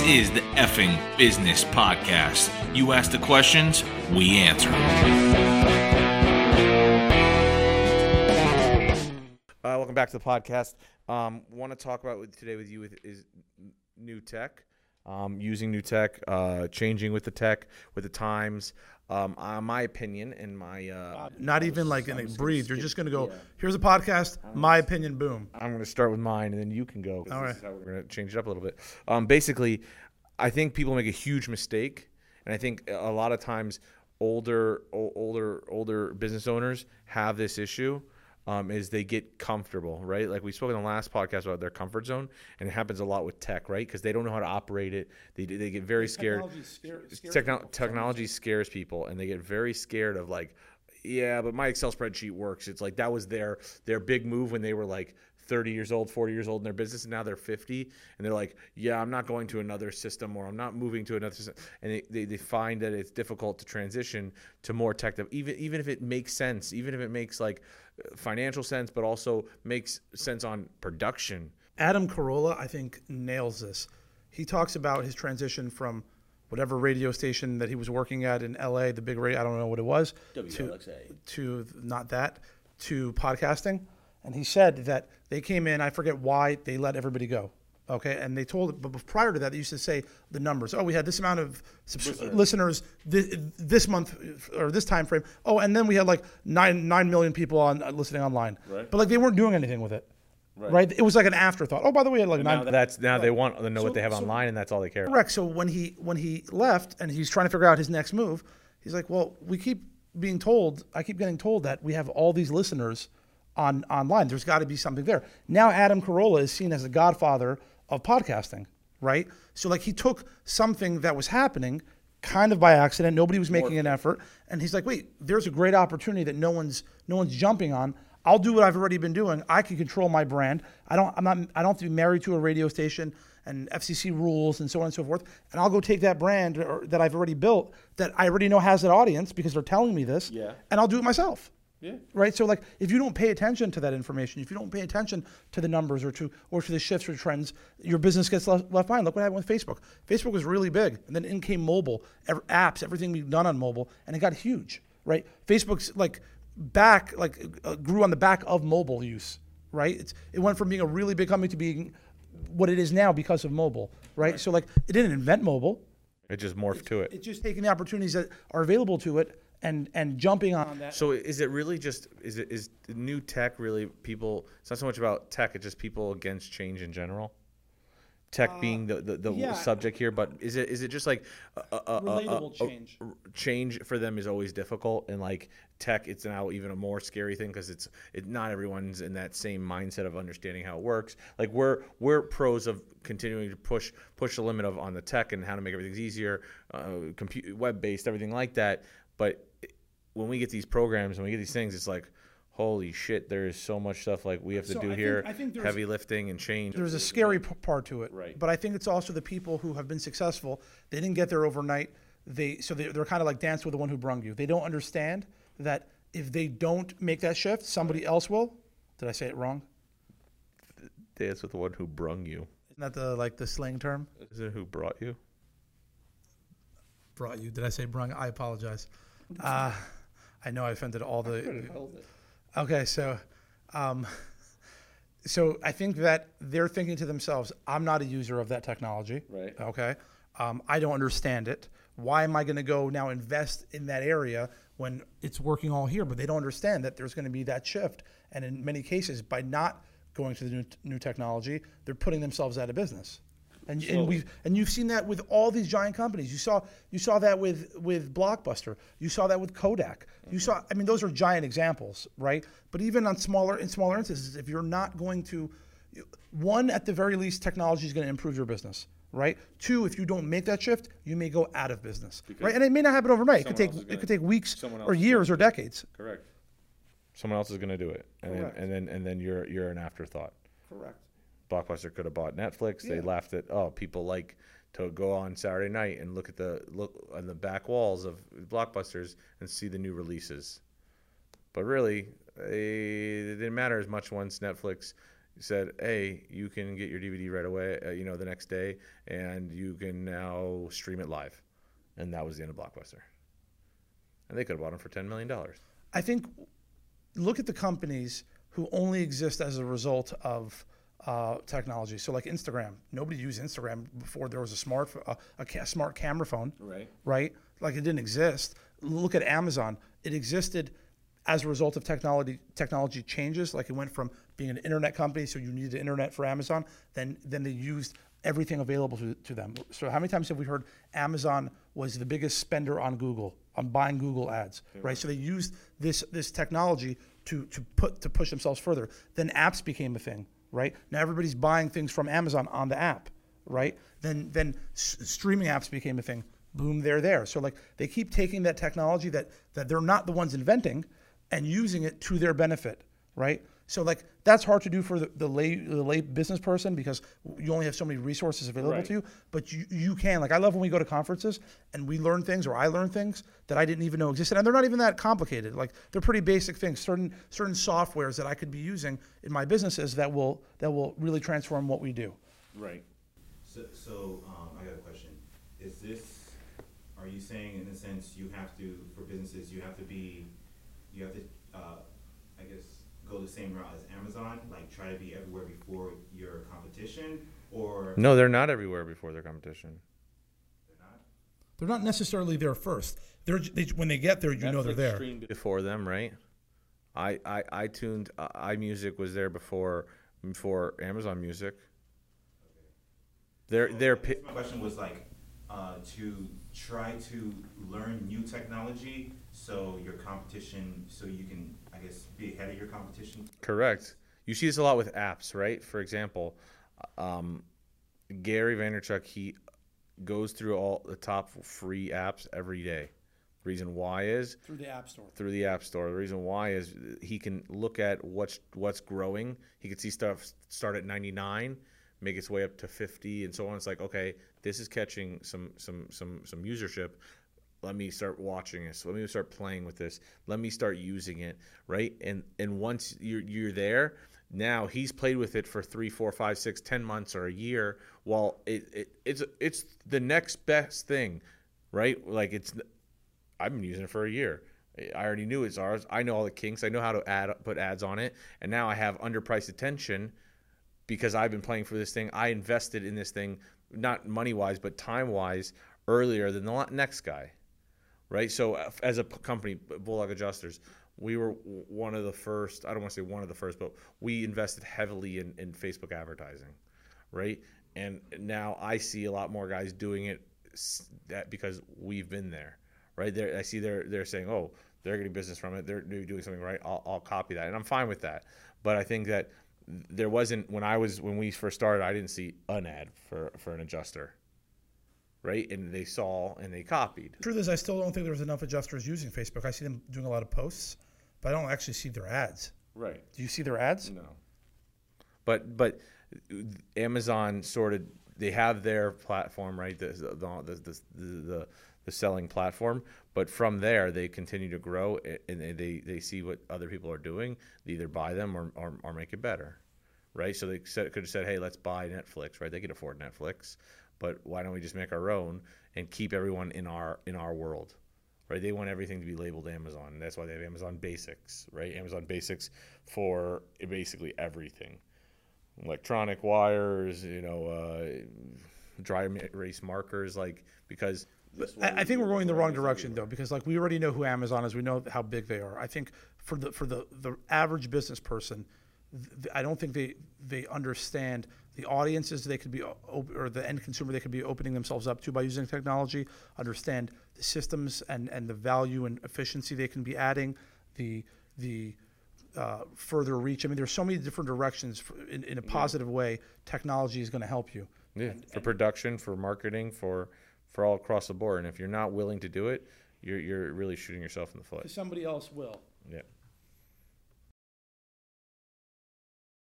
This is the F-ing Business Podcast. You ask the questions, we answer. Welcome back to the podcast. Want to talk about today with you is new tech, using new tech, changing with the tech, with the times. My opinion and my not even like in a breathe. You're just gonna go. Yeah. Here's a podcast. My opinion. Boom. I'm gonna start with mine, and then you can go. All right. This is how we're gonna change it up a little bit. Basically, I think people make a huge mistake, and I think a lot of times older business owners have this issue. Is they get comfortable, right? Like we spoke in the last podcast about their comfort zone, and it happens a lot with tech, right? Because they don't know how to operate it. They get very scared. Technology scares people, and they get very scared of like, yeah, but my Excel spreadsheet works. It's like that was their big move when they were like 30 years old, 40 years old in their business, and now they're 50, and they're like, yeah, I'm not going to another system, or I'm not moving to another system, and they find that it's difficult to transition to more tech, even if it makes sense, even if it makes like financial sense, but also makes sense on production. Adam Carolla, I think, nails this. He talks about his transition from whatever radio station that he was working at in LA, the big radio, I don't know what it was, to podcasting. And he said that they came in, I forget why they let everybody go, okay? And they told, but prior to that, they used to say the numbers. Oh, we had this amount of listeners this month or this time frame. Oh, and then we had like 9 million people listening online. Right. But like they weren't doing anything with it, right? It was like an afterthought. Oh, by the way, like they want to know what they have online, and that's all they care about. Correct. So when he left and he's trying to figure out his next move, he's like, well, I keep getting told that we have all these listeners online. There's got to be something there. Now Adam Carolla is seen as the godfather of podcasting, right? So like he took something that was happening kind of by accident. Nobody was making an effort. And he's like, wait, there's a great opportunity that no one's jumping on. I'll do what I've already been doing. I can control my brand. I don't have to be married to a radio station and FCC rules and so on and so forth. And I'll go take that brand that I've already built that I already know has an audience because they're telling me this. Yeah. And I'll do it myself. Yeah. Right. So like if you don't pay attention to that information, if you don't pay attention to the numbers or to the shifts or trends, your business gets left behind. Look what happened with Facebook. Facebook was really big. And then in came mobile, apps, everything we've done on mobile, and it got huge. Right. Facebook's grew on the back of mobile use. Right. It went from being a really big company to being what it is now because of mobile. Right. So like it didn't invent mobile. It just morphed to it. It's just taking the opportunities that are available to it and jumping on that. So is it really just is new tech really people? It's not so much about tech. It's just people against change in general. Tech being the subject here, but is it just like relatable change? Change for them is always difficult, and like tech, it's now even a more scary thing because it's not everyone's in that same mindset of understanding how it works. Like we're pros of continuing to push the limit of on the tech and how to make everything easier, web based, everything like that. But when we get these programs, when we get these things, it's like, holy shit, there is so much stuff like we have to do here, heavy lifting and change. There's a scary part to it. Right. But I think it's also the people who have been successful. They didn't get there overnight. They're kind of like dance with the one who brung you. They don't understand that if they don't make that shift, somebody else will. Did I say it wrong? Dance with the one who brung you. Isn't that the slang term? Is it who brought you? Brought you. Did I say brung? I apologize. I know I offended all the. Okay, so I think that they're thinking to themselves, I'm not a user of that technology. Right. Okay. I don't understand it. Why am I going to go now invest in that area when it's working all here? But they don't understand that there's going to be that shift. And in many cases, by not going to the new technology, they're putting themselves out of business. And you've seen that with all these giant companies. You saw that with Blockbuster. You saw that with Kodak. Mm-hmm. Those are giant examples, right? But even on smaller instances, if you're not going to, one, at the very least, technology is going to improve your business, right? Two, if you don't make that shift, you may go out of business, right? And it may not happen overnight. It could take weeks or years or decades. Correct. Someone else is going to do it, and then you're an afterthought. Correct. Blockbuster could have bought Netflix. Yeah. They laughed at people like to go on Saturday night and look at look on the back walls of Blockbusters and see the new releases. But really, it didn't matter as much once Netflix said, hey, you can get your DVD right away, the next day, and you can now stream it live. And that was the end of Blockbuster. And they could have bought them for $10 million. I think, look at the companies who only exist as a result of technology. So like Instagram, nobody used Instagram before there was a smart camera phone, right? Like it didn't exist. Look at Amazon. It existed as a result of technology changes. Like it went from being an internet company, so you needed the internet for Amazon, then they used everything available to them. So how many times have we heard Amazon was the biggest spender on Google, on buying Google ads, right? So they used this technology to push themselves further. Then apps became a thing, right? Now everybody's buying things from Amazon on the app, right? Then streaming apps became a thing. Boom, they're there. So like they keep taking that technology that they're not the ones inventing, and using it to their benefit, right? So like that's hard to do for the lay business person because you only have so many resources available to you, but you can. Like I love when we go to conferences and we learn things, or I learn things that I didn't even know existed, and they're not even that complicated. Like they're pretty basic things, certain softwares that I could be using in my businesses that will really transform what we do. Right. So I got a question. Are you saying in a sense you have to go the same route as Amazon, like try to be everywhere before your competition, or? No, they're not everywhere before their competition. They're not necessarily there first. When they get there, you know they're there. Netflix before them, right? iTunes, iMusic was there before Amazon Music. Okay. My question was like to try to learn new technology so your competition, so you can, I guess, be ahead of your competition? Correct. You see this a lot with apps, right? For example, Gary Vaynerchuk, he goes through all the top free apps every day. The reason why is? Through the App Store. The reason why is he can look at what's growing. He can see stuff start at 99, make its way up to 50, and so on. It's like, okay, this is catching some usership. Let me start watching this. Let me start playing with this. Let me start using it, right? And once you're there, now he's played with it for 3, 4, 5, 6, 10 months or a year. While it's the next best thing, right? Like I've been using it for a year. I already knew it's ours. I know all the kinks. I know how to put ads on it, and now I have underpriced attention because I've been playing for this thing. I invested in this thing, not money-wise, but time-wise, earlier than the next guy. Right, so as a company, Bulldog Adjusters, we were one of the first. I don't want to say one of the first, but we invested heavily in Facebook advertising, right? And now I see a lot more guys doing it because we've been there, right? I see they're saying, oh, they're getting business from it. They're doing something right. I'll copy that, and I'm fine with that. But I think that there wasn't when we first started. I didn't see an ad for an adjuster. Right, and they saw and they copied. The truth is, I still don't think there's enough adjusters using Facebook. I see them doing a lot of posts, but I don't actually see their ads. Right. Do you see their ads? No. But Amazon they have their platform, right? The selling platform, but from there they continue to grow and they see what other people are doing, they either buy them or make it better, right? So they could have said, hey, let's buy Netflix, right? They could afford Netflix. But why don't we just make our own and keep everyone in our world, right? They want everything to be labeled Amazon. That's why they have Amazon Basics, right? Amazon Basics for basically everything, electronic wires, dry erase markers, because. I think we're going the wrong direction though, because we already know who Amazon is. We know how big they are. I think for the average business person, I don't think they understand the audiences they could be, or the end consumer they could be opening themselves up to by using technology, understand the systems and the value and efficiency they can be adding, the further reach. I mean, there's so many different directions in a positive way technology is going to help you. Yeah, for production, for marketing, for all across the board. And if you're not willing to do it, you're really shooting yourself in the foot. Somebody else will.